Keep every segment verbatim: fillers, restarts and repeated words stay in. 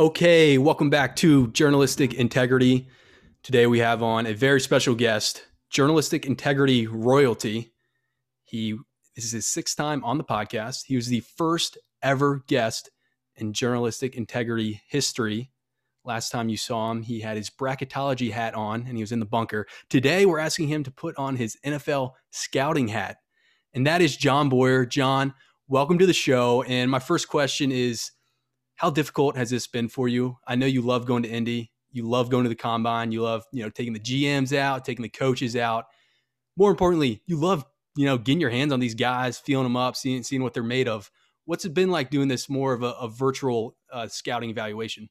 Okay, welcome back to Journalistic Integrity. Today we have on a very special guest, Journalistic Integrity royalty. He this is his sixth time on the podcast. He was the first ever guest in Journalistic Integrity history. Last time you saw him, he had his Bracketology hat on and he was in the bunker. Today we're asking him to put on his N F L scouting hat, and that is John Boyer. John, welcome to the show. And my first question is, how difficult has this been for you? I know you love going to Indy. You love going to the combine. You love, you know, taking the G Ms out, taking the coaches out. More importantly, you love, you know, getting your hands on these guys, feeling them up, seeing, seeing what they're made of. What's it been like doing this more of a, a virtual uh, scouting evaluation?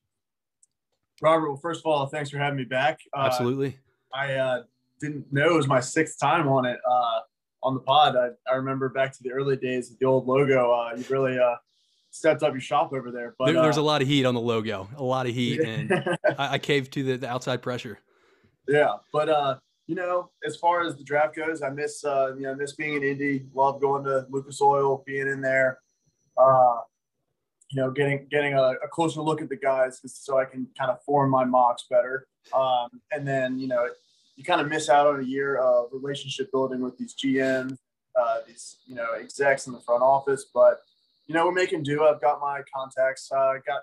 Robert, well, first of all, thanks for having me back. Uh, Absolutely. I uh, didn't know it was my sixth time on it, uh, on the pod. I, I remember back to the early days of the old logo. Uh, you really uh, – stepped up your shop over there, but there, there's uh, a lot of heat on the logo, a lot of heat, and I, I caved to the, the outside pressure. Yeah, but uh, you know, as far as the draft goes, I miss uh, you know, miss being in Indy. Love going to Lucas Oil, being in there, uh, you know, getting getting a, a closer look at the guys, so I can kind of form my mocks better. Um, and then you know, you kind of miss out on a year of relationship building with these G Ms, uh, these you know execs in the front office, but. You know, we're making do. I've got my contacts. I uh, got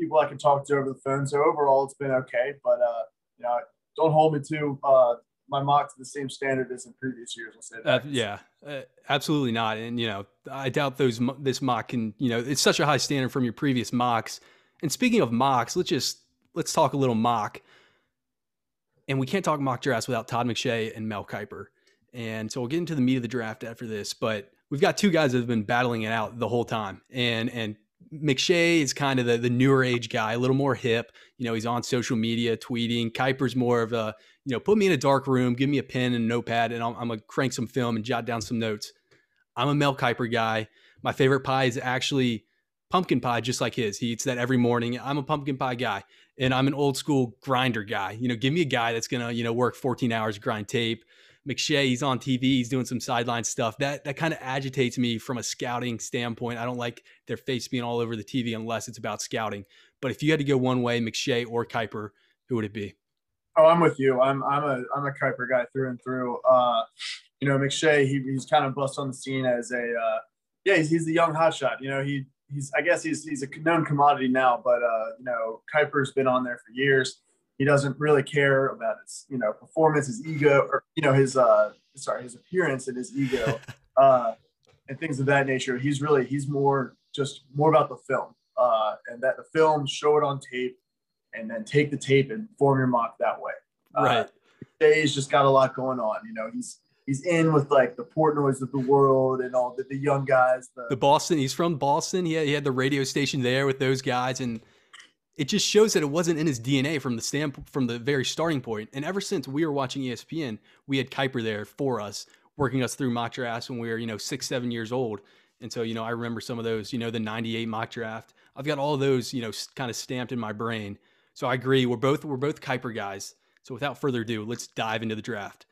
people I can talk to over the phone. So overall, it's been okay. But, uh, you know, don't hold me to uh, my mock to the same standard as in previous years. I'll say that. Uh, yeah, uh, absolutely not. And, you know, I doubt those this mock can, you know, it's such a high standard from your previous mocks. And speaking of mocks, let's just let's talk a little mock. And we can't talk mock drafts without Todd McShay and Mel Kiper. And so we'll get into the meat of the draft after this. But we've got two guys that have been battling it out the whole time. And and McShay is kind of the, the newer age guy, a little more hip. You know, he's on social media tweeting. Kiper's more of a, you know, put me in a dark room, give me a pen and a notepad, and I'm, I'm going to crank some film and jot down some notes. I'm a Mel Kiper guy. My favorite pie is actually pumpkin pie, just like his. He eats that every morning. I'm a pumpkin pie guy. And I'm an old school grinder guy. You know, give me a guy that's going to, you know, work fourteen hours, grind tape. McShay, he's on T V, he's doing some sideline stuff. That that kind of agitates me from a scouting standpoint. I don't like their face being all over the T V unless it's about scouting. But if you had to go one way, McShay or Kiper, who would it be? Oh, I'm with you. I'm I'm a I'm a Kiper guy through and through. Uh, you know, McShay, he, he's kind of bust on the scene as a uh, yeah, he's, he's the young hotshot. You know, he he's I guess he's he's a known commodity now. But uh, you know, Kiper's been on there for years. He doesn't really care about his, you know, performance, his ego, or, you know, his, uh, sorry, his appearance and his ego uh, and things of that nature. He's really, he's more, just more about the film uh, and that the film, show it on tape, and then take the tape and form your mock that way. Right. Uh, Jay's just got a lot going on. You know, he's, he's in with like the Portnoys of the world and all the, the young guys. The, the Boston, he's from Boston. He had, he had the radio station there with those guys, and it just shows that it wasn't in his D N A from the stand, from the very starting point. And ever since we were watching E S P N, we had Kiper there for us, working us through mock drafts when we were, you know, six, seven years old. And so, you know, I remember some of those, you know, the ninety-eight mock draft. I've got all those, you know, kind of stamped in my brain. So I agree. We're both, we're both Kiper guys. So without further ado, let's dive into the draft.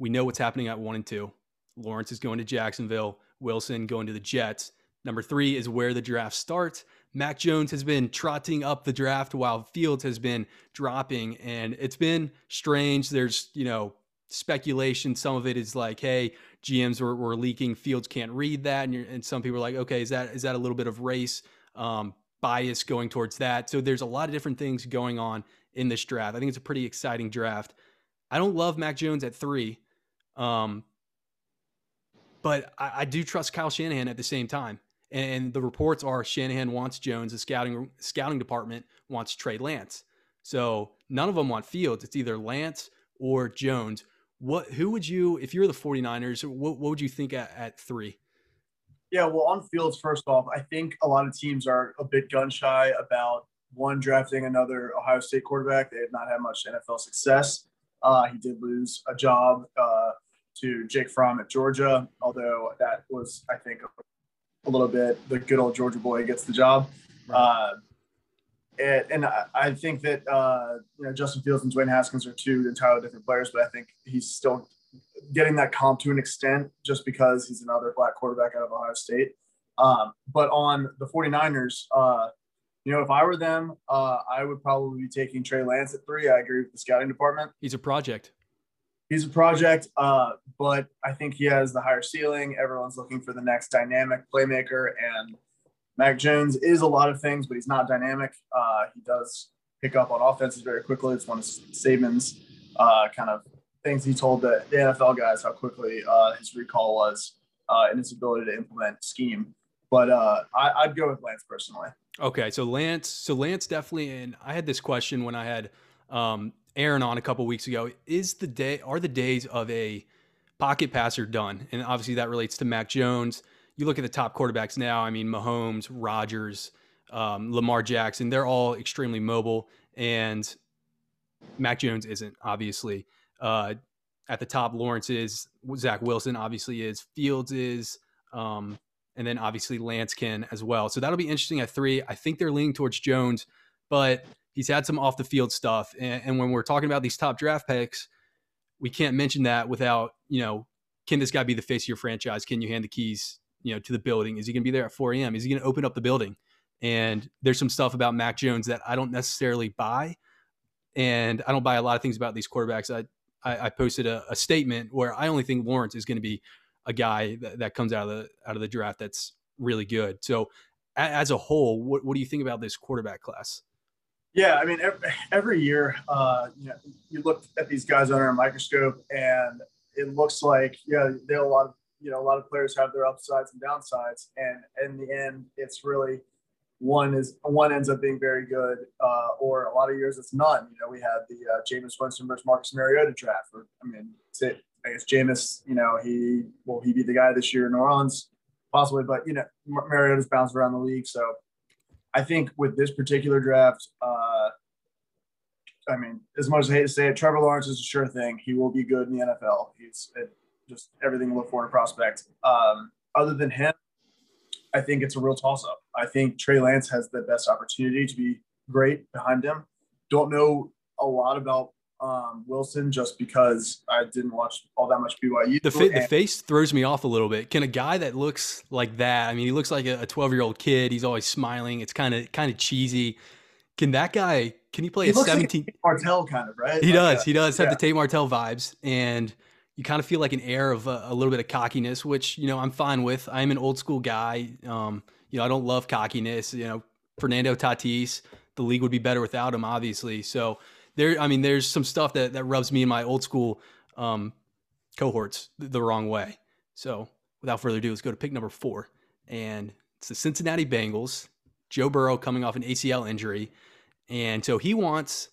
We know what's happening at one and two. Lawrence is going to Jacksonville. Wilson going to the Jets. Number three is where the draft starts. Mac Jones has been trotting up the draft while Fields has been dropping, and it's been strange. There's, you know, speculation. Some of it is like, hey, G Ms were, were leaking. Fields can't read that. And, you're, and some people are like, okay, is that, is that a little bit of race um, bias going towards that? So there's a lot of different things going on in this draft. I think it's a pretty exciting draft. I don't love Mac Jones at three, um, but I, I do trust Kyle Shanahan at the same time. And the reports are Shanahan wants Jones, the scouting scouting department wants Trey Lance. So none of them want Fields. It's either Lance or Jones. What, who would you, if you're the 49ers, what, what would you think at, at three? Yeah, well, on Fields, first off, I think a lot of teams are a bit gun shy about one drafting another Ohio State quarterback. They have not had much N F L success. Uh, he did lose a job uh, to Jake Fromm at Georgia, although that was, I think, a a little bit, the good old Georgia boy gets the job. Right. Uh, and and I, I think that, uh, you know, Justin Fields and Dwayne Haskins are two entirely different players, but I think he's still getting that comp to an extent just because he's another black quarterback out of Ohio State. Um, but on the 49ers, uh, You know, if I were them, uh, I would probably be taking Trey Lance at three. I agree with the scouting department. He's a project. He's a project, uh, but I think he has the higher ceiling. Everyone's looking for the next dynamic playmaker, and Mac Jones is a lot of things, but he's not dynamic. Uh, he does pick up on offenses very quickly. It's one of Saban's uh, kind of things he told the, the N F L guys, how quickly uh, his recall was uh, and his ability to implement scheme. But uh, I, I'd go with Lance personally. Okay, so Lance, so Lance definitely, and I had this question when I had um, Aaron on a couple weeks ago. Is the day are the days of a pocket passer done? And obviously that relates to Mac Jones. You look at the top quarterbacks now. I mean, Mahomes, Rodgers, um, Lamar Jackson. They're all extremely mobile, and Mac Jones isn't, obviously. Uh, at the top, Lawrence is. Zach Wilson obviously is. Fields is. Um, And then obviously Lance can as well. So that'll be interesting at three. I think they're leaning towards Jones, but he's had some off the field stuff. And, and when we're talking about these top draft picks, we can't mention that without, you know, can this guy be the face of your franchise? Can you hand the keys, you know, to the building? Is he going to be there at four a.m.? Is he going to open up the building? And there's some stuff about Mac Jones that I don't necessarily buy. And I don't buy a lot of things about these quarterbacks. I, I, I posted a, a statement where I only think Lawrence is going to be a guy that, that comes out of the out of the draft that's really good. So as a whole, what, what do you think about this quarterback class? Yeah, I mean, every, every year, uh, you know, you look at these guys under a microscope, and it looks like yeah, they a lot of you know a lot of players have their upsides and downsides, and in the end, it's really one is one ends up being very good, uh, or a lot of years it's none. You know, we had the uh, Jameis Winston versus Marcus Mariota draft. Or, I mean, it's it. I guess Jameis, you know, he will he be the guy this year in New Orleans, possibly. But you know, Mariota's bounced around the league, so I think with this particular draft, uh, I mean, as much as I hate to say it, Trevor Lawrence is a sure thing. He will be good in the N F L. He's it, just everything you look for in a prospect. Um, other than him, I think it's a real toss-up. I think Trey Lance has the best opportunity to be great behind him. Don't know a lot about Um, Wilson, just because I didn't watch all that much B Y U. The, fa- the face throws me off a little bit. Can a guy that looks like that, I mean, he looks like a twelve-year-old kid. He's always smiling. It's kind of kind of cheesy. Can that guy, can he play he a seventeen? Like Martell kind of, right? He like does. A, he does have yeah. the Tate Martell vibes. And you kind of feel like an air of a, a little bit of cockiness, which, you know, I'm fine with. I'm an old school guy. Um, you know, I don't love cockiness. You know, Fernando Tatis, the league would be better without him, obviously. So, There, I mean, there's some stuff that, that rubs me and my old school um, cohorts the, the wrong way. So without further ado, let's go to pick number four. And it's the Cincinnati Bengals, Joe Burrow coming off an A C L injury. And so he wants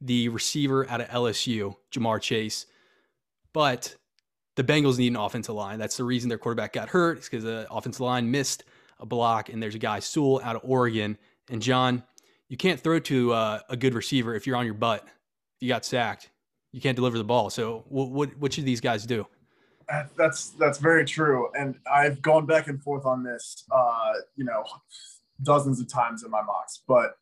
the receiver out of L S U, Jamar Chase. But the Bengals need an offensive line. That's the reason their quarterback got hurt. It's because the offensive line missed a block. And there's a guy, Sewell, out of Oregon. And John, you can't throw to uh, a good receiver if you're on your butt. You got sacked. You can't deliver the ball. So what what, what should these guys do? That's that's very true. And I've gone back and forth on this, uh, you know, dozens of times in my mocks. But,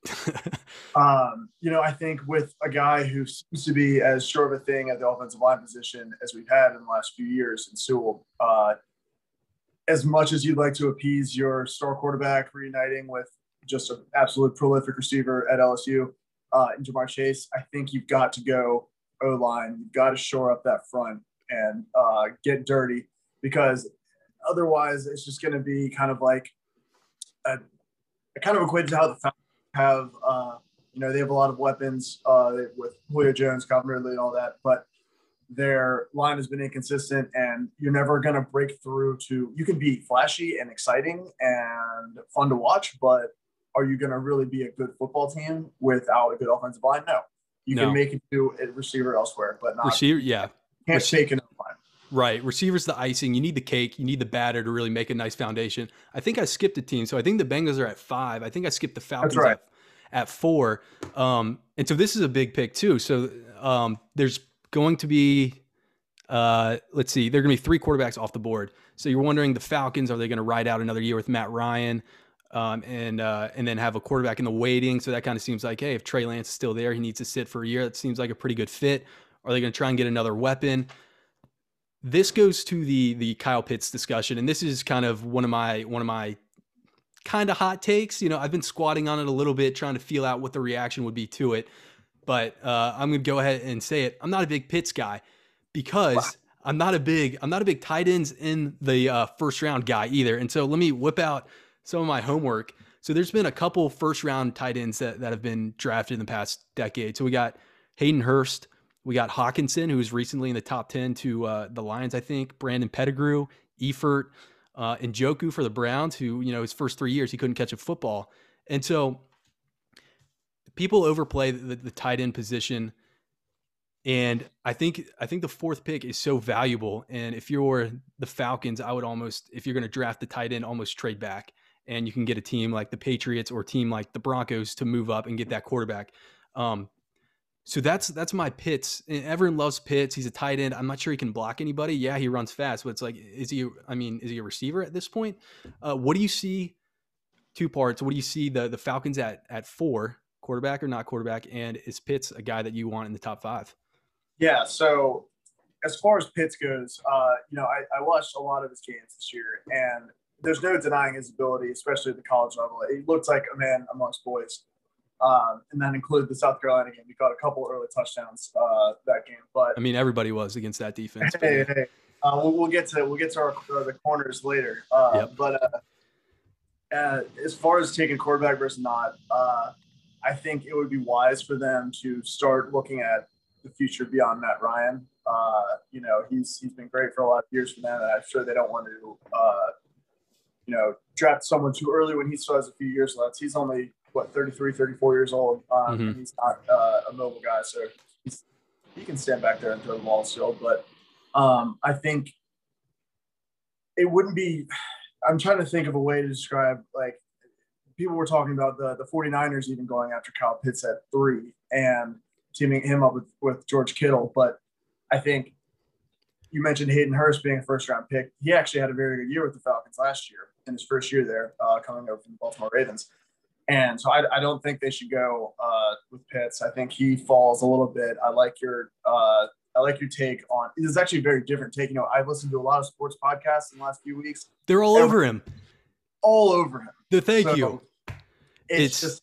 um, you know, I think with a guy who seems to be as sure of a thing at the offensive line position as we've had in the last few years in Sewell, uh, as much as you'd like to appease your star quarterback reuniting with just an absolute prolific receiver at L S U uh, in Jamar Chase, I think you've got to go O-line. You've got to shore up that front and uh, get dirty, because otherwise it's just going to be kind of like a, I kind of equate to how the Falcons have, uh, you know, they have a lot of weapons uh, with Julio Jones, Calvin Ridley, and all that, but their line has been inconsistent, and you're never going to break through to – you can be flashy and exciting and fun to watch, but are you going to really be a good football team without a good offensive line? No, you no. can make it to a receiver elsewhere, but not receiver. Yeah, can't Rece- take an line. Right, receiver's the icing. You need the cake. You need the batter to really make a nice foundation. I think I skipped a team, so I think the Bengals are at five. I think I skipped the Falcons right. at, at four, um, and so this is a big pick too. So um, there's going to be, uh, let's see, there are going to be three quarterbacks off the board. So you're wondering the Falcons, are they going to ride out another year with Matt Ryan? Um, and uh, and then have a quarterback in the waiting. So that kind of seems like, hey, if Trey Lance is still there, he needs to sit for a year. That seems like a pretty good fit. Are they going to try and get another weapon? This goes to the the Kyle Pitts discussion, and this is kind of one of my one of my kind of hot takes. You know, I've been squatting on it a little bit, trying to feel out what the reaction would be to it. But uh, I'm going to go ahead and say it. I'm not a big Pitts guy because wow. I'm not a big I'm not a big tight ends in the uh, first round guy either. And so let me whip out some of my homework. So there's been a couple first round tight ends that, that have been drafted in the past decade. So we got Hayden Hurst. We got Hawkinson, who was recently in the top ten to uh, the Lions, I think. Brandon Pettigrew, Eifert, uh, and Njoku for the Browns, who, you know, his first three years, he couldn't catch a football. And so people overplay the, the tight end position. And I think I think the fourth pick is so valuable. And if you're the Falcons, I would almost, if you're going to draft the tight end, almost trade back. And you can get a team like the Patriots or a team like the Broncos to move up and get that quarterback. Um, so that's that's my Pitts. And everyone loves Pitts. He's a tight end. I'm not sure he can block anybody. Yeah, he runs fast. But it's like, is he, I mean, is he a receiver at this point? Uh, what do you see? Two parts. What do you see the, the Falcons at at four? Quarterback or not quarterback, and is Pitts a guy that you want in the top five? Yeah, so as far as Pitts goes, uh, you know, I, I watched a lot of his games this year, and there's no denying his ability, especially at the college level. He looks like a man amongst boys, um, and that included the South Carolina game. He got a couple early touchdowns uh, that game, but I mean, everybody was against that defense. Hey, hey, uh, we'll, we'll get to we'll get to our uh, the corners later, uh, yep. but uh, uh, as far as taking quarterback versus not. Uh, I think it would be wise for them to start looking at the future beyond Matt Ryan. Uh, you know, he's he's been great for a lot of years for them, and I'm sure they don't want to, uh, you know, draft someone too early when he still has a few years left. He's only, what, thirty-three, thirty-four years old. Um, mm-hmm. And he's not uh, a mobile guy, so he's, he can stand back there and throw the ball still. But um, I think it wouldn't be – I'm trying to think of a way to describe, like, people were talking about the, the 49ers even going after Kyle Pitts at three and teaming him up with, with George Kittle. But I think you mentioned Hayden Hurst being a first-round pick. He actually had a very good year with the Falcons last year in his first year there, uh, coming over from the Baltimore Ravens. And so I, I don't think they should go uh, with Pitts. I think he falls a little bit. I like your uh, I like your take on – it's actually very different take. You know, I've listened to a lot of sports podcasts in the last few weeks. They're all over him. All over him. The thank so, you. It's, it's just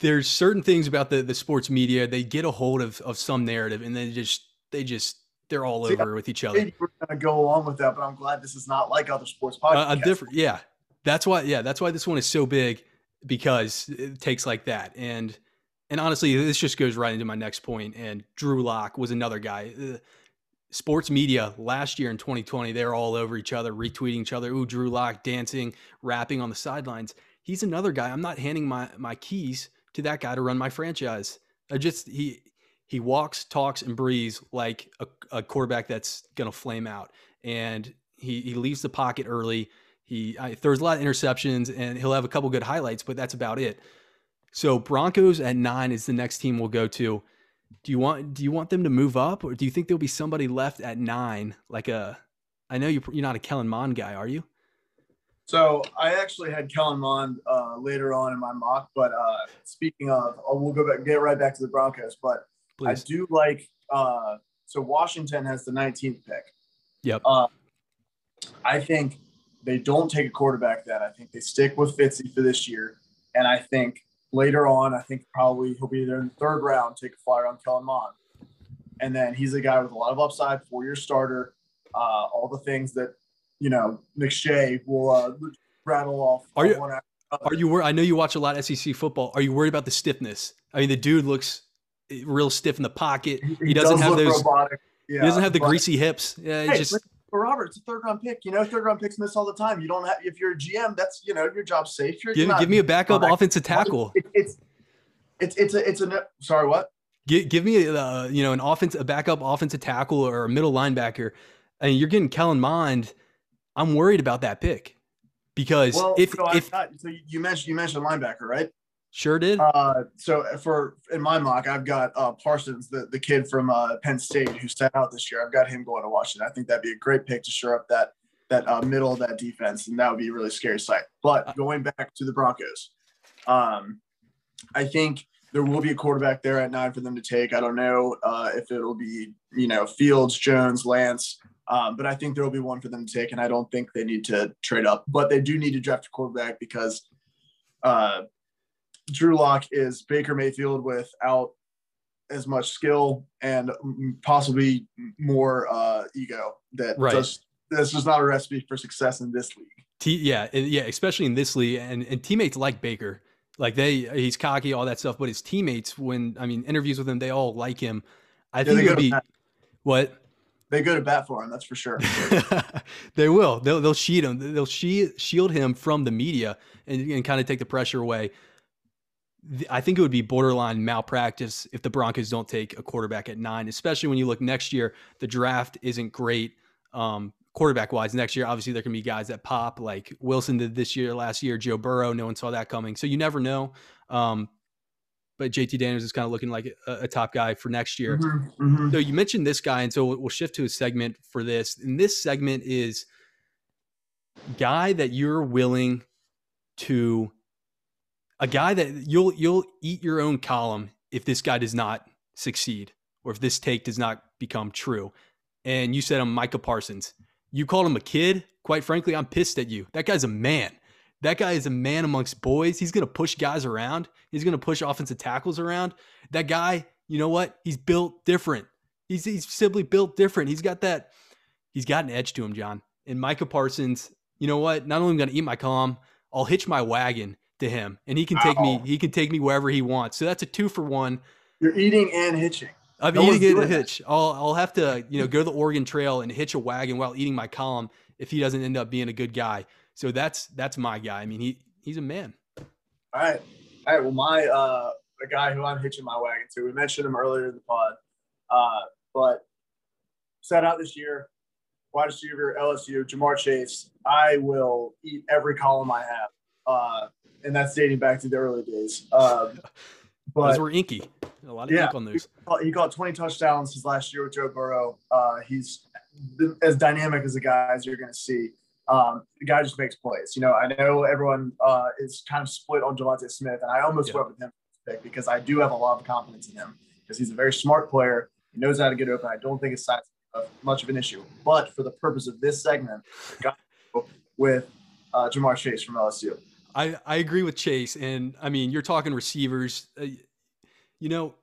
there's certain things about the, the sports media. They get a hold of, of some narrative and they just they just they're all see, over I, with each other. We're gonna go along with that, but I'm glad this is not like other sports podcasts. Uh, different, yeah. That's why, yeah, that's why this one is so big, because it takes like that. And and honestly, this just goes right into my next point. And Drew Lock was another guy. Uh, sports media last year in twenty twenty, they're all over each other, retweeting each other. Ooh, Drew Lock dancing, rapping on the sidelines. He's another guy. I'm not handing my, my keys to that guy to run my franchise. I just, he, he walks, talks, and breathes like a, a quarterback that's going to flame out. And he, he leaves the pocket early. He I, throws a lot of interceptions, and he'll have a couple good highlights, but that's about it. So Broncos at nine is the next team we'll go to. Do you want, do you want them to move up, or do you think there'll be somebody left at nine? Like a, I know you're, you're not a Kellen Mond guy, are you? So I actually had Kellen Mond uh, later on in my mock, but uh, speaking of, oh, we'll go back, get right back to the Broncos. But please. I do like uh, so Washington has the nineteenth pick. Yep. Uh, I think they don't take a quarterback then. I think they stick with Fitzy for this year, and I think later on, I think probably he'll be there in the third round, take a flyer on Kellen Mond, and then he's a guy with a lot of upside, four-year starter, uh, all the things that. You know, McShay will uh, rattle off. Are you? One after another. Are you? Wor- I know you watch a lot of S E C football. Are you worried about the stiffness? I mean, the dude looks real stiff in the pocket. He, he doesn't does have those. Robotic. Yeah, he doesn't have the but, greasy hips. Yeah, hey, just. For Robert, it's a third round pick. You know, third round picks miss all the time. You don't have. If you're a G M, that's you know your job's safe. You're, give, you're not, give me a backup not, offensive tackle. It, it's, it's it's a it's a sorry what? Give give me a, uh, you know an offense a backup offensive tackle or a middle linebacker, and you're getting Kellen Mond. I'm worried about that pick because well, if, so if got, so you mentioned, you mentioned linebacker, right? Sure did. Uh, so for, in my mock, I've got uh, Parsons, the, the kid from uh, Penn State who sat out this year. I've got him going to Washington. I think that'd be a great pick to shore up that, that uh, middle of that defense. And that would be a really scary sight, but going back to the Broncos, um, I think there will be a quarterback there at nine for them to take. I don't know uh, if it'll be, you know, Fields, Jones, Lance, Um, but I think there will be one for them to take, and I don't think they need to trade up. But they do need to draft a quarterback because uh, Drew Lock is Baker Mayfield without as much skill and possibly more uh, ego. That right. just, that's just not a recipe for success in this league. T- yeah, yeah, especially in this league. And, and teammates like Baker. Like they, he's cocky, all that stuff. But his teammates, when I mean interviews with him, they all like him. I yeah, think it'd be what. They go to bat for him, that's for sure. They will. They'll they'll shield him. They'll shield him from the media and, and kind of take the pressure away. I think it would be borderline malpractice if the Broncos don't take a quarterback at nine, especially when you look next year. The draft isn't great um, quarterback-wise next year. Obviously, there can be guys that pop like Wilson did this year, last year, Joe Burrow. No one saw that coming, so you never know. Um, But J T Daniels is kind of looking like a, a top guy for next year. Mm-hmm, mm-hmm. So you mentioned this guy, and so we'll shift to a segment for this. And this segment is guy that you're willing to – a guy that you'll you'll eat your own column if this guy does not succeed or if this take does not become true. And you said I'm Micah Parsons. You called him a kid. Quite frankly, I'm pissed at you. That guy's a man. That guy is a man amongst boys. He's going to push guys around. He's going to push offensive tackles around. That guy, you know what? He's built different. He's, he's simply built different. He's got that. He's got an edge to him, John. And Micah Parsons, you know what? Not only am I going to eat my column, I'll hitch my wagon to him, and he can take Uh-oh. me. He can take me wherever he wants. So that's a two for one. You're eating and hitching. I'm no eating and hitch. I'll I'll have to you know go to the Oregon Trail and hitch a wagon while eating my column if he doesn't end up being a good guy. So that's that's my guy. I mean, he he's a man. All right. All right. Well, my uh, the guy who I'm hitching my wagon to, we mentioned him earlier in the pod, uh, but sat out this year, wide receiver, L S U, Jamar Chase. I will eat every column I have. Uh, and that's dating back to the early days. Um, but those were inky. A lot of yeah, ink on those. He caught, he caught twenty touchdowns his last year with Joe Burrow. Uh, he's as dynamic as the guys you're going to see. Um, the guy just makes plays. You know, I know everyone uh, is kind of split on DeVonta Smith, and I almost yeah. went with him because I do have a lot of confidence in him because he's a very smart player. He knows how to get open. I don't think it's much of an issue. But for the purpose of this segment, I got with uh, Jamar Chase from L S U. I, I agree with Chase, and, I mean, you're talking receivers. Uh, you know,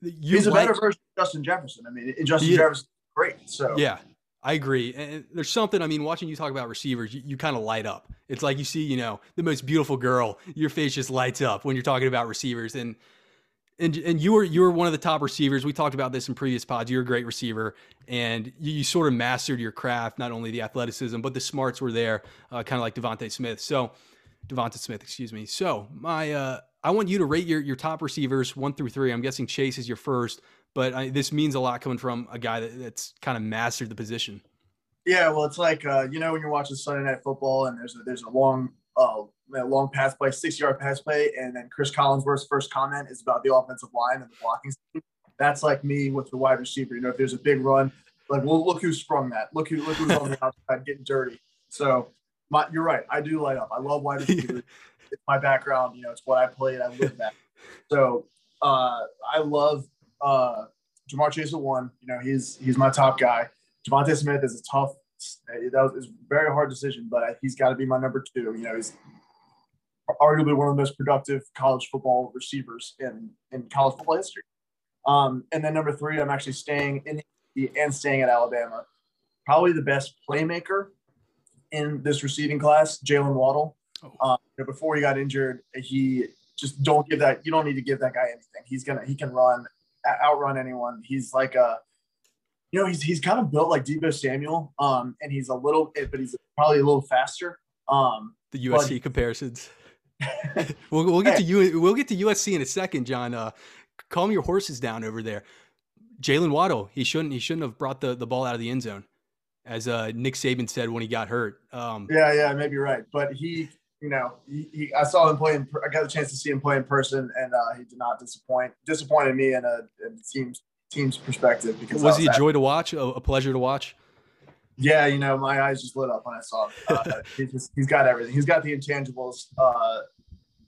you he's like, a better version of Justin Jefferson. I mean, Justin yeah. Jefferson's great. So yeah. I agree. And there's something, I mean, watching you talk about receivers, you, you kind of light up. It's like you see, you know, the most beautiful girl, your face just lights up when you're talking about receivers. And, and, and you were, you were one of the top receivers. We talked about this in previous pods. You're a great receiver, and you, you sort of mastered your craft. Not only the athleticism, but the smarts were there, uh, kind of like DeVonta Smith. So DeVonta Smith, excuse me. So my, uh, I want you to rate your, your top receivers one through three. I'm guessing Chase is your first. But I, this means a lot coming from a guy that, that's kind of mastered the position. Yeah, well, it's like, uh, you know, when you're watching Sunday Night Football and there's a, there's a long uh, a long pass play, six-yard pass play, and then Chris Collinsworth's first comment is about the offensive line and the blocking scheme. That's like me with the wide receiver. You know, if there's a big run, like, well, look who sprung that. Look who look who's on the outside getting dirty. So my, you're right. I do light up. I love wide receivers. It's my background. You know, it's what I played. I live that. So uh, I love – Uh, Jamar Chase at one, you know, he's he's my top guy. DeVonta Smith is a tough, that was, was a very hard decision, but he's got to be my number two. You know, he's arguably one of the most productive college football receivers in, in college football history. Um, and then number three, I'm actually staying in the and staying at Alabama. Probably the best playmaker in this receiving class, Jalen Waddle. Oh. Uh, you know, before he got injured, he just don't give that. You don't need to give that guy anything. He's gonna he can run. Outrun anyone. He's like a, you know, he's he's kind of built like Deebo Samuel, um, and he's a little, but he's probably a little faster. Um, the U S C but, comparisons. we'll we'll get hey. to you. We'll get to U S C in a second, John. Uh, calm your horses down over there. Jalen Waddle. He shouldn't. He shouldn't have brought the, the ball out of the end zone, as uh, Nick Saban said when he got hurt. Um, yeah, yeah, maybe right. But he, you know, he, he, I saw him play. In, I got a chance to see him play in person, and uh, he did not disappoint. Disappointed me in a, in a team's team's perspective because was, was he a happy. joy to watch? A, a pleasure to watch? Yeah, you know, my eyes just lit up when I saw him. Uh, he just, he's got everything. He's got the intangibles, uh,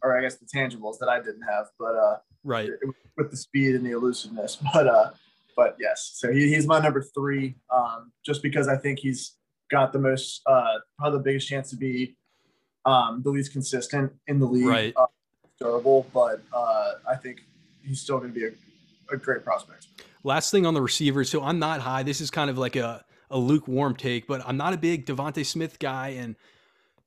or I guess the tangibles that I didn't have, but uh, right with the speed and the elusiveness. But uh, But yes, so he, he's my number three, um, just because I think he's got the most, uh, probably the biggest chance to be um, the least consistent in the league. Right. Uh, durable, but uh, I think he's still going to be a, a great prospect. Last thing on the receivers. So I'm not high. This is kind of like a, a lukewarm take, but I'm not a big DeVonta Smith guy. And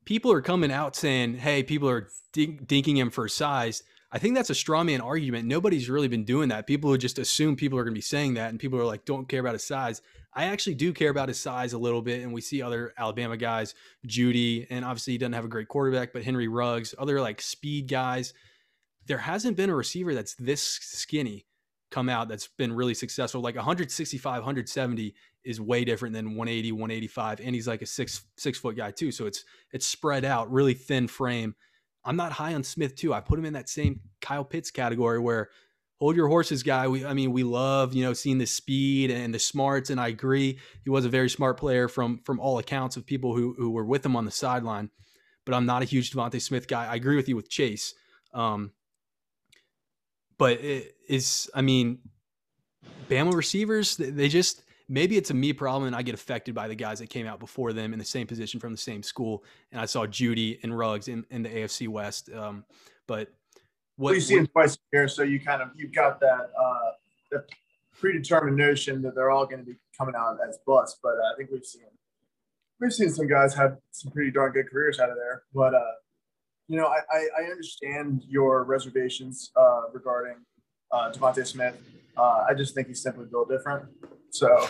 people are coming out saying, hey, people are dink- dinking him for size. I think that's a straw man argument. Nobody's really been doing that. People would just assume people are going to be saying that, and people are like, don't care about his size. I actually do care about his size a little bit. And we see other Alabama guys, Judy, and obviously he doesn't have a great quarterback, but Henry Ruggs, other like speed guys. There hasn't been a receiver that's this skinny come out that's been really successful. Like one sixty-five, one seventy is way different than one eighty, one eighty-five. And he's like a six, six foot guy too. So it's, it's spread out, really thin frame. I'm not high on Smith too. I put him in that same Kyle Pitts category where hold your horses guy. We, I mean, we love, you know, seeing the speed and the smarts. And I agree. He was a very smart player from, from all accounts of people who, who were with him on the sideline, but I'm not a huge DeVonta Smith guy. I agree with you with Chase. Um, but it is, I mean, Bama receivers, they just, maybe it's a me problem and I get affected by the guys that came out before them in the same position from the same school. And I saw Judy and Ruggs in, in the A F C West. Um, but what well, you see them twice a year. So you kind of, you've got that, uh, that predetermined notion that they're all going to be coming out as busts. But uh, I think we've seen, we've seen some guys have some pretty darn good careers out of there. But, uh, you know, I, I, I understand your reservations uh, regarding uh, DeVonta Smith. Uh, I just think he's simply built different. So,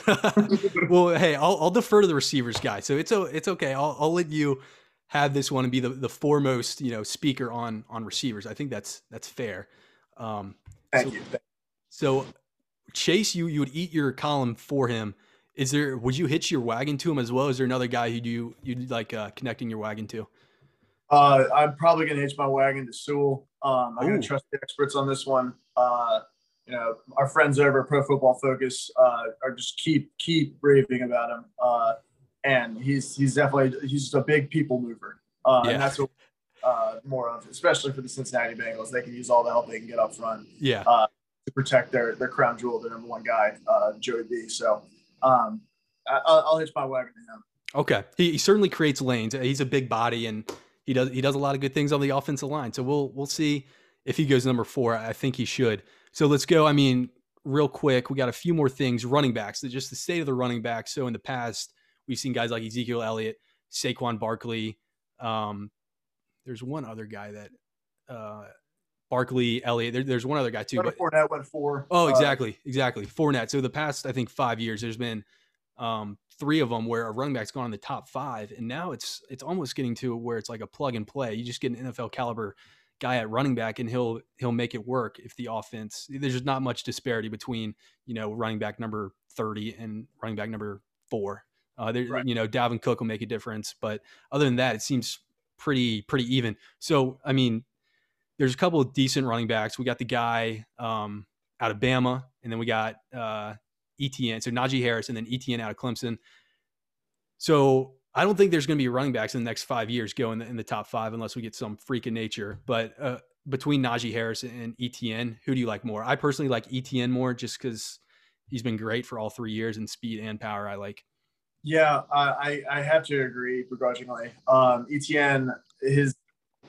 well, hey, I'll, I'll defer to the receivers guy. So it's, it's okay. I'll, I'll let you have this one and be the, the foremost, you know, speaker on, on receivers. I think that's, that's fair. Um, Thank so, you. So Chase, you, you would eat your column for him. Is there, would you hitch your wagon to him as well? Is there another guy who you, you'd like uh, connecting your wagon to? Uh, I'm probably going to hitch my wagon to Sewell. Um, I'm going to trust the experts on this one. Uh, You know, our friends over at Pro Football Focus uh, are just keep keep raving about him, uh, and he's he's definitely he's just a big people mover, uh, yeah. and that's what uh, more of, especially for the Cincinnati Bengals. They can use all the help they can get up front, yeah, uh, to protect their their crown jewel, their number one guy, uh, Joey B. So um, I, I'll, I'll hitch my wagon to him. Okay, he, he certainly creates lanes. He's a big body, and he does he does a lot of good things on the offensive line. So we'll we'll see if he goes number four. I think he should. So let's go. I mean, real quick, we got a few more things. Running backs, just the state of the running back. So in the past, we've seen guys like Ezekiel Elliott, Saquon Barkley. Um, there's one other guy that uh, Barkley, Elliott. There, there's one other guy too. But, Fournette went four. Oh, exactly, uh, exactly. Fournette. So the past, I think, five years, there's been um, three of them where a running back's gone in the top five, and now it's it's almost getting to where it's like a plug and play. You just get an N F L caliber guy at running back and he'll, he'll make it work. If the offense, there's just not much disparity between, you know, running back number thirty and running back number four. Uh, there, right. You know, Dalvin Cook will make a difference, but other than that, it seems pretty, pretty even. So, I mean, there's a couple of decent running backs. We got the guy um, out of Bama, and then we got uh, E T N. So Najee Harris, and then E T N out of Clemson. So I don't think there's going to be running backs in the next five years go in the, in the top five unless we get some freak of nature. But uh, between Najee Harris and E T N, who do you like more? I personally like E T N more just because he's been great for all three years in speed and power. I like. Yeah, I, I have to agree begrudgingly. Um, E T N, his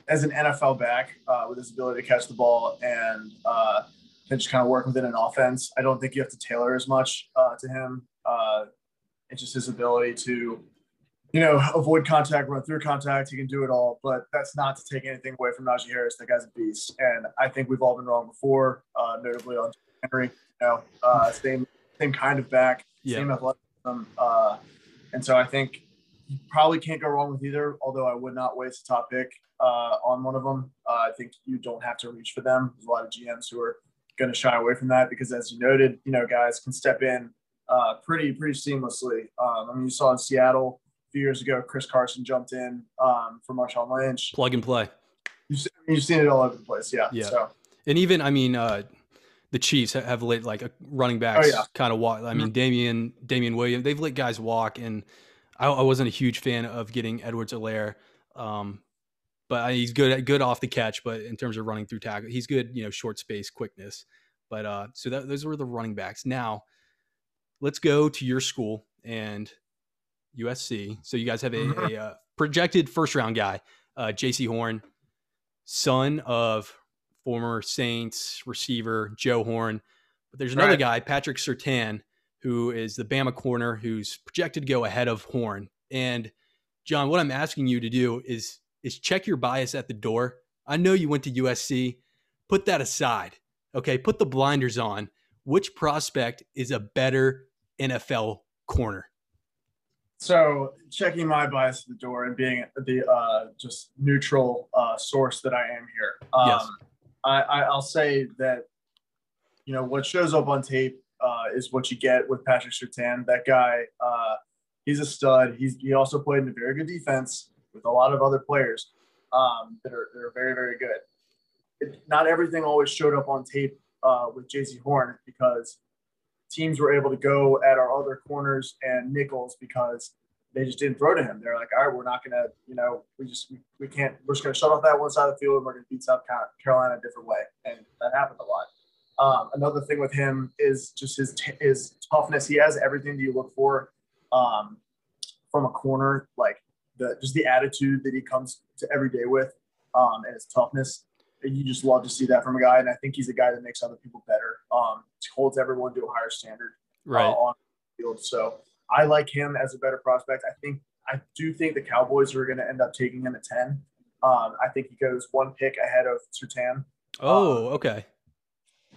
as an N F L back uh, with his ability to catch the ball and uh, can just kind of work within an offense, I don't think you have to tailor as much uh, to him. Uh, it's just his ability to – you know, avoid contact, run through contact. He can do it all, but that's not to take anything away from Najee Harris. That guy's a beast, and I think we've all been wrong before, uh, notably on Henry. You know, uh, same same kind of back, yeah. same athleticism, uh, and so I think you probably can't go wrong with either. Although I would not waste a top pick uh, on one of them. Uh, I think you don't have to reach for them. There's a lot of G Ms who are going to shy away from that because, as you noted, you know, guys can step in uh, pretty pretty seamlessly. Um, I mean, you saw in Seattle years ago, Chris Carson jumped in um, for Marshawn Lynch. Plug and play. You've seen, you've seen it all over the place, yeah. yeah. So. And even, I mean, uh, the Chiefs have lit like a running backs oh, yeah. kind of walk. I mean, mm-hmm. Damian, Damian Williams, they've let guys walk. And I, I wasn't a huge fan of getting Edwards-Helaire, um, but I, he's good good off the catch. But in terms of running through tackle, he's good, you know, short space quickness. But uh, so that, those were the running backs. Now, let's go to your school and U S C. So you guys have a, a uh, projected first round guy, uh, J C Horn, son of former Saints receiver Joe Horn. But there's another right. guy, Patrick Surtain, who is the Bama corner, who's projected to go ahead of Horn. And John, what I'm asking you to do is is check your bias at the door. I know you went to U S C. Put that aside. Okay, put the blinders on. Which prospect is a better N F L corner? So checking my bias at the door and being the uh, just neutral uh, source that I am here. Um, yes. I, I, I'll say that, you know, what shows up on tape uh, is what you get with Patrick Surtain. That guy, uh, he's a stud. He's, he also played in a very good defense with a lot of other players um, that are, that are very, very good. It, not everything always showed up on tape uh, with J C Horn because teams were able to go at our other corners and nickels because they just didn't throw to him. They're like, all right, we're not going to, you know, we just, we, we can't, we're just going to shut off that one side of the field and we're going to beat South Carolina a different way. And that happened a lot. Um, another thing with him is just his, t- his toughness. He has everything that you look for um, from a corner, like the, just the attitude that he comes to every day with um, and his toughness. You just love to see that from a guy. And I think he's a guy that makes other people better, um, holds everyone to a higher standard right. uh, on the field. So I like him as a better prospect. I think, I do think the Cowboys are going to end up taking him at ten. Um, I think he goes one pick ahead of Surtain. Oh, um, okay.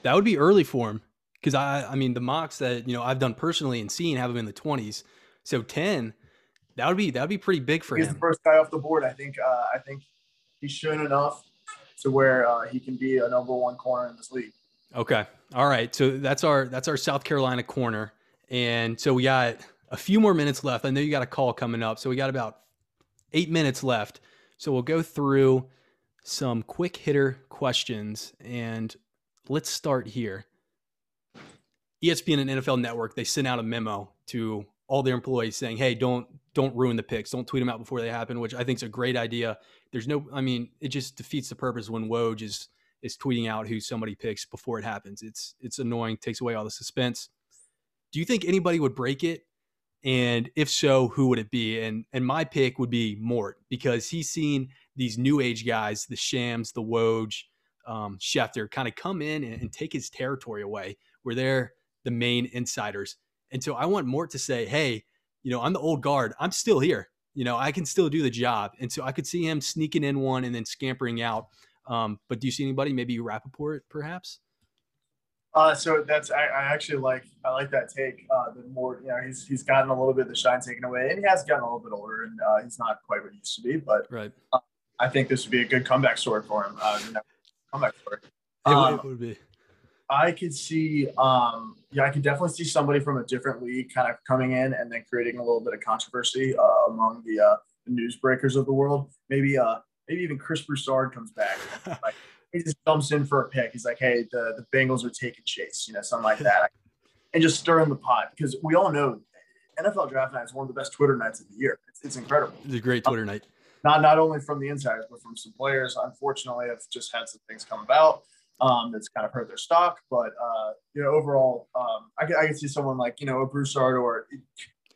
That would be early for him. Cause I, I mean the mocks that, you know, I've done personally and seen have him in the twenties. So ten, that would be, that would be pretty big for he's him. He's the first guy off the board. I think, uh, I think he's shown enough to where uh, he can be a number one corner in this league. Okay. All right. So that's our, that's our South Carolina corner. And so we got a few more minutes left. I know you got a call coming up. So we got about eight minutes left. So we'll go through some quick hitter questions and let's start here. E S P N and N F L Network, they sent out a memo to all their employees saying, hey, don't, don't ruin the picks. Don't tweet them out before they happen, which I think is a great idea. There's no, I mean, it just defeats the purpose when Woj is, is tweeting out who somebody picks before it happens. It's, it's annoying, takes away all the suspense. Do you think anybody would break it? And if so, who would it be? And, and my pick would be Mort because he's seen these new age guys, the Shams, the Woj, um, Schefter kind of come in and, and take his territory away where they're the main insiders. And so I want Mort to say, hey, you know, I'm the old guard. I'm still here. You know, I can still do the job. And so I could see him sneaking in one and then scampering out. Um, but do you see anybody? Maybe Rappaport, perhaps? Uh, so that's I, I actually like I like that take. Uh, the more, you know, he's he's gotten a little bit of the shine taken away, and he has gotten a little bit older, and uh, he's not quite what he used to be. But right. uh, I think this would be a good comeback story for him. Uh, you know, comeback story. Um, it would be. I could see, um, yeah, I could definitely see somebody from a different league kind of coming in and then creating a little bit of controversy uh, among the, uh, the newsbreakers of the world. Maybe, uh, maybe even Chris Broussard comes back. Like, he just jumps in for a pick. He's like, "Hey, the, the Bengals are taking Chase," you know, something like that, and just stirring the pot because we all know N F L Draft Night is one of the best Twitter nights of the year. It's, it's incredible. It's a great Twitter um, night. Not not only from the insiders, but from some players. Unfortunately, I've just had some things come about. Um, that's kind of hurt their stock, but uh, you know, overall, um, I, I can see someone like, you know, a Broussard or,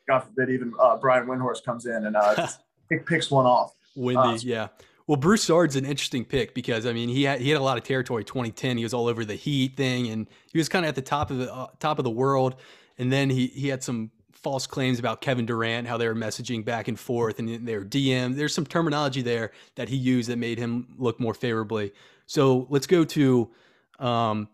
God forbid, even uh, Brian Windhorst comes in and uh, pick, picks one off. Windy, uh, so- yeah. Well, Broussard's an interesting pick because I mean, he had he had a lot of territory. twenty ten, he was all over the Heat thing, and he was kind of at the top of the uh, top of the world. And then he he had some false claims about Kevin Durant, how they were messaging back and forth, and they were D M. There's some terminology there that he used that made him look more favorably. So let's go to um,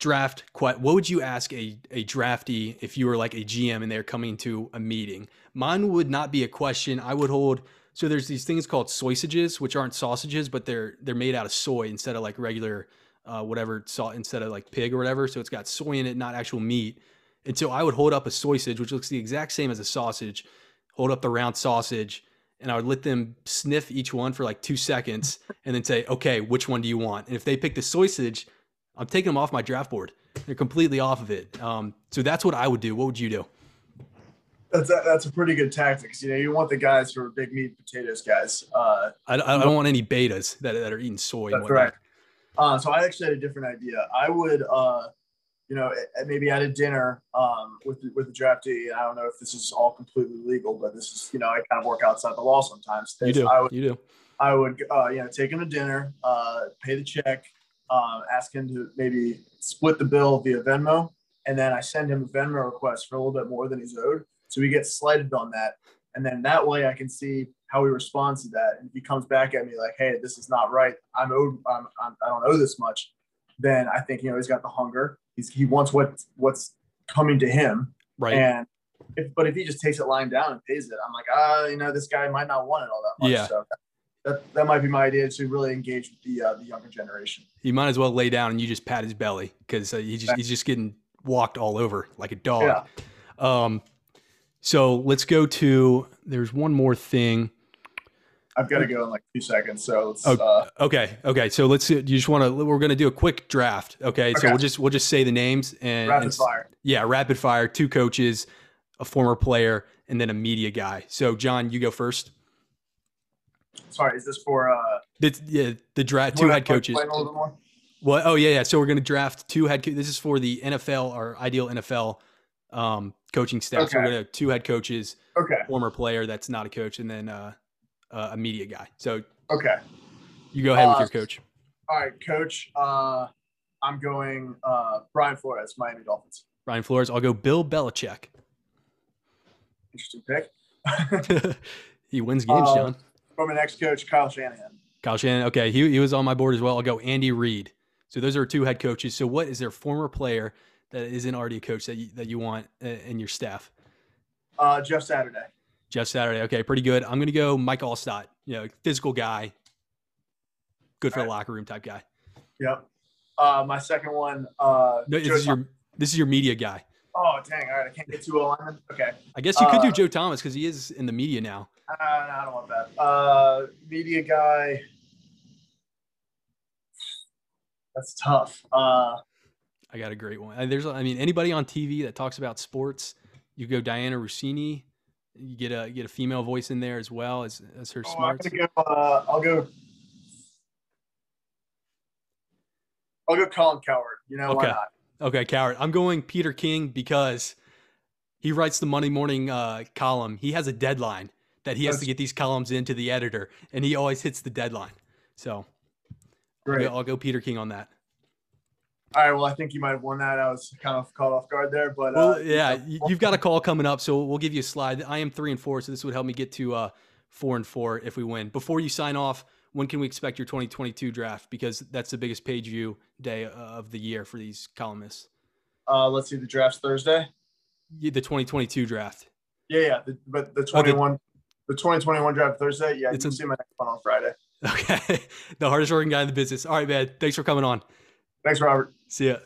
draft. What would you ask a, a draftee if you were like a G M and they're coming to a meeting? Mine would not be a question. I would hold. So there's these things called soisages, which aren't sausages, but they're they're made out of soy instead of like regular uh, whatever salt instead of like pig or whatever. So it's got soy in it, not actual meat. And so I would hold up a soisage, which looks the exact same as a sausage. Hold up the round sausage. And I would let them sniff each one for like two seconds and then say, okay, which one do you want? And if they pick the sausage, I'm taking them off my draft board. They're completely off of it. Um, so that's what I would do. What would you do? That's a, that's a pretty good tactic. You know, you want the guys who are big meat and potatoes guys. Uh, I, I don't you know, want any betas that, that are eating soy. That's and whatnot. Right. Uh, so I actually had a different idea. I would uh, you know, maybe at a dinner um, with with the draftee. I don't know if this is all completely legal, but this is, you know, I kind of work outside the law sometimes. You do. I would, you do. I would, uh, you know, take him to dinner, uh, pay the check, uh, ask him to maybe split the bill via Venmo, and then I send him a Venmo request for a little bit more than he's owed, so he gets slighted on that. And then that way I can see how he responds to that. And if he comes back at me like, hey, this is not right, I'm owed, I'm, I'm, I don't owe this much, then I think, you know, he's got the hunger. He's, he wants what what's coming to him. Right. And if, but if he just takes it lying down and pays it, I'm like, ah, you know, this guy might not want it all that much. Yeah. So that, that, that might be my idea, to really engage with the uh, the younger generation. You might as well lay down and you just pat his belly, because uh, he just, he's just getting walked all over like a dog. Yeah. Um, so let's go to, there's one more thing. I've got to go in like two seconds. So let's, okay. Uh, okay. Okay. So let's, you just want to, we're going to do a quick draft. Okay. okay. So we'll just, we'll just say the names and rapid and, fire. Yeah. Rapid fire, two coaches, a former player, and then a media guy. So John, you go first. Sorry. Is this for, uh, the, yeah, the draft, two head coaches. A little more? What? Oh yeah. Yeah. So we're going to draft two head. This is for the N F L, our ideal N F L, um, coaching staff. Okay. So we're going to have two head coaches, okay, former player that's not a coach, and then uh, uh, a media guy. So okay, you go ahead uh, with your coach. All right, coach. Uh, I'm going uh, Brian Flores, Miami Dolphins. Brian Flores. I'll go Bill Belichick. Interesting pick. He wins games, uh, John. From an ex-coach, Kyle Shanahan. Kyle Shanahan. Okay, he he was on my board as well. I'll go Andy Reid. So those are two head coaches. So what is their former player that isn't already a coach that you, that you want in your staff? Uh, Jeff Saturday. Jeff Saturday. Okay, pretty good. I'm going to go Mike Allstott, you know, physical guy, good for the locker room type guy. Yep. Uh, my second one. Uh, no, this, is your, this is your media guy. Oh, dang. All right, I can't get too old on him. Okay. I guess you could uh, do Joe Thomas because he is in the media now. Uh, no, I don't want that. Uh, media guy. That's tough. Uh, I got a great one. There's, I mean, anybody on T V that talks about sports, you go Diana Rossini. You get a, you get a female voice in there as well as, as her oh, smarts. Go, uh, I'll go. I'll go Colin Cowherd. You know, okay. Why not? Okay, Cowherd. I'm going Peter King because he writes the Monday morning uh, column. He has a deadline that he has That's... to get these columns into the editor, and he always hits the deadline. So great. I'll go, I'll go Peter King on that. All right. Well, I think you might have won that. I was kind of caught off guard there, but well, uh, yeah, you know, you've got a call coming up, so we'll give you a slide. I am three and four, so this would help me get to uh, four and four if we win. Before you sign off, when can we expect your twenty twenty-two draft? Because that's the biggest page view day of the year for these columnists. Uh, let's see, the draft's Thursday. Yeah, the twenty twenty-two draft. Yeah, yeah, the, but the twenty-one, okay. The twenty twenty-one draft Thursday. Yeah, it's you can a, see my next one on Friday. Okay, the hardest working guy in the business. All right, man. Thanks for coming on. Thanks, Robert. See ya.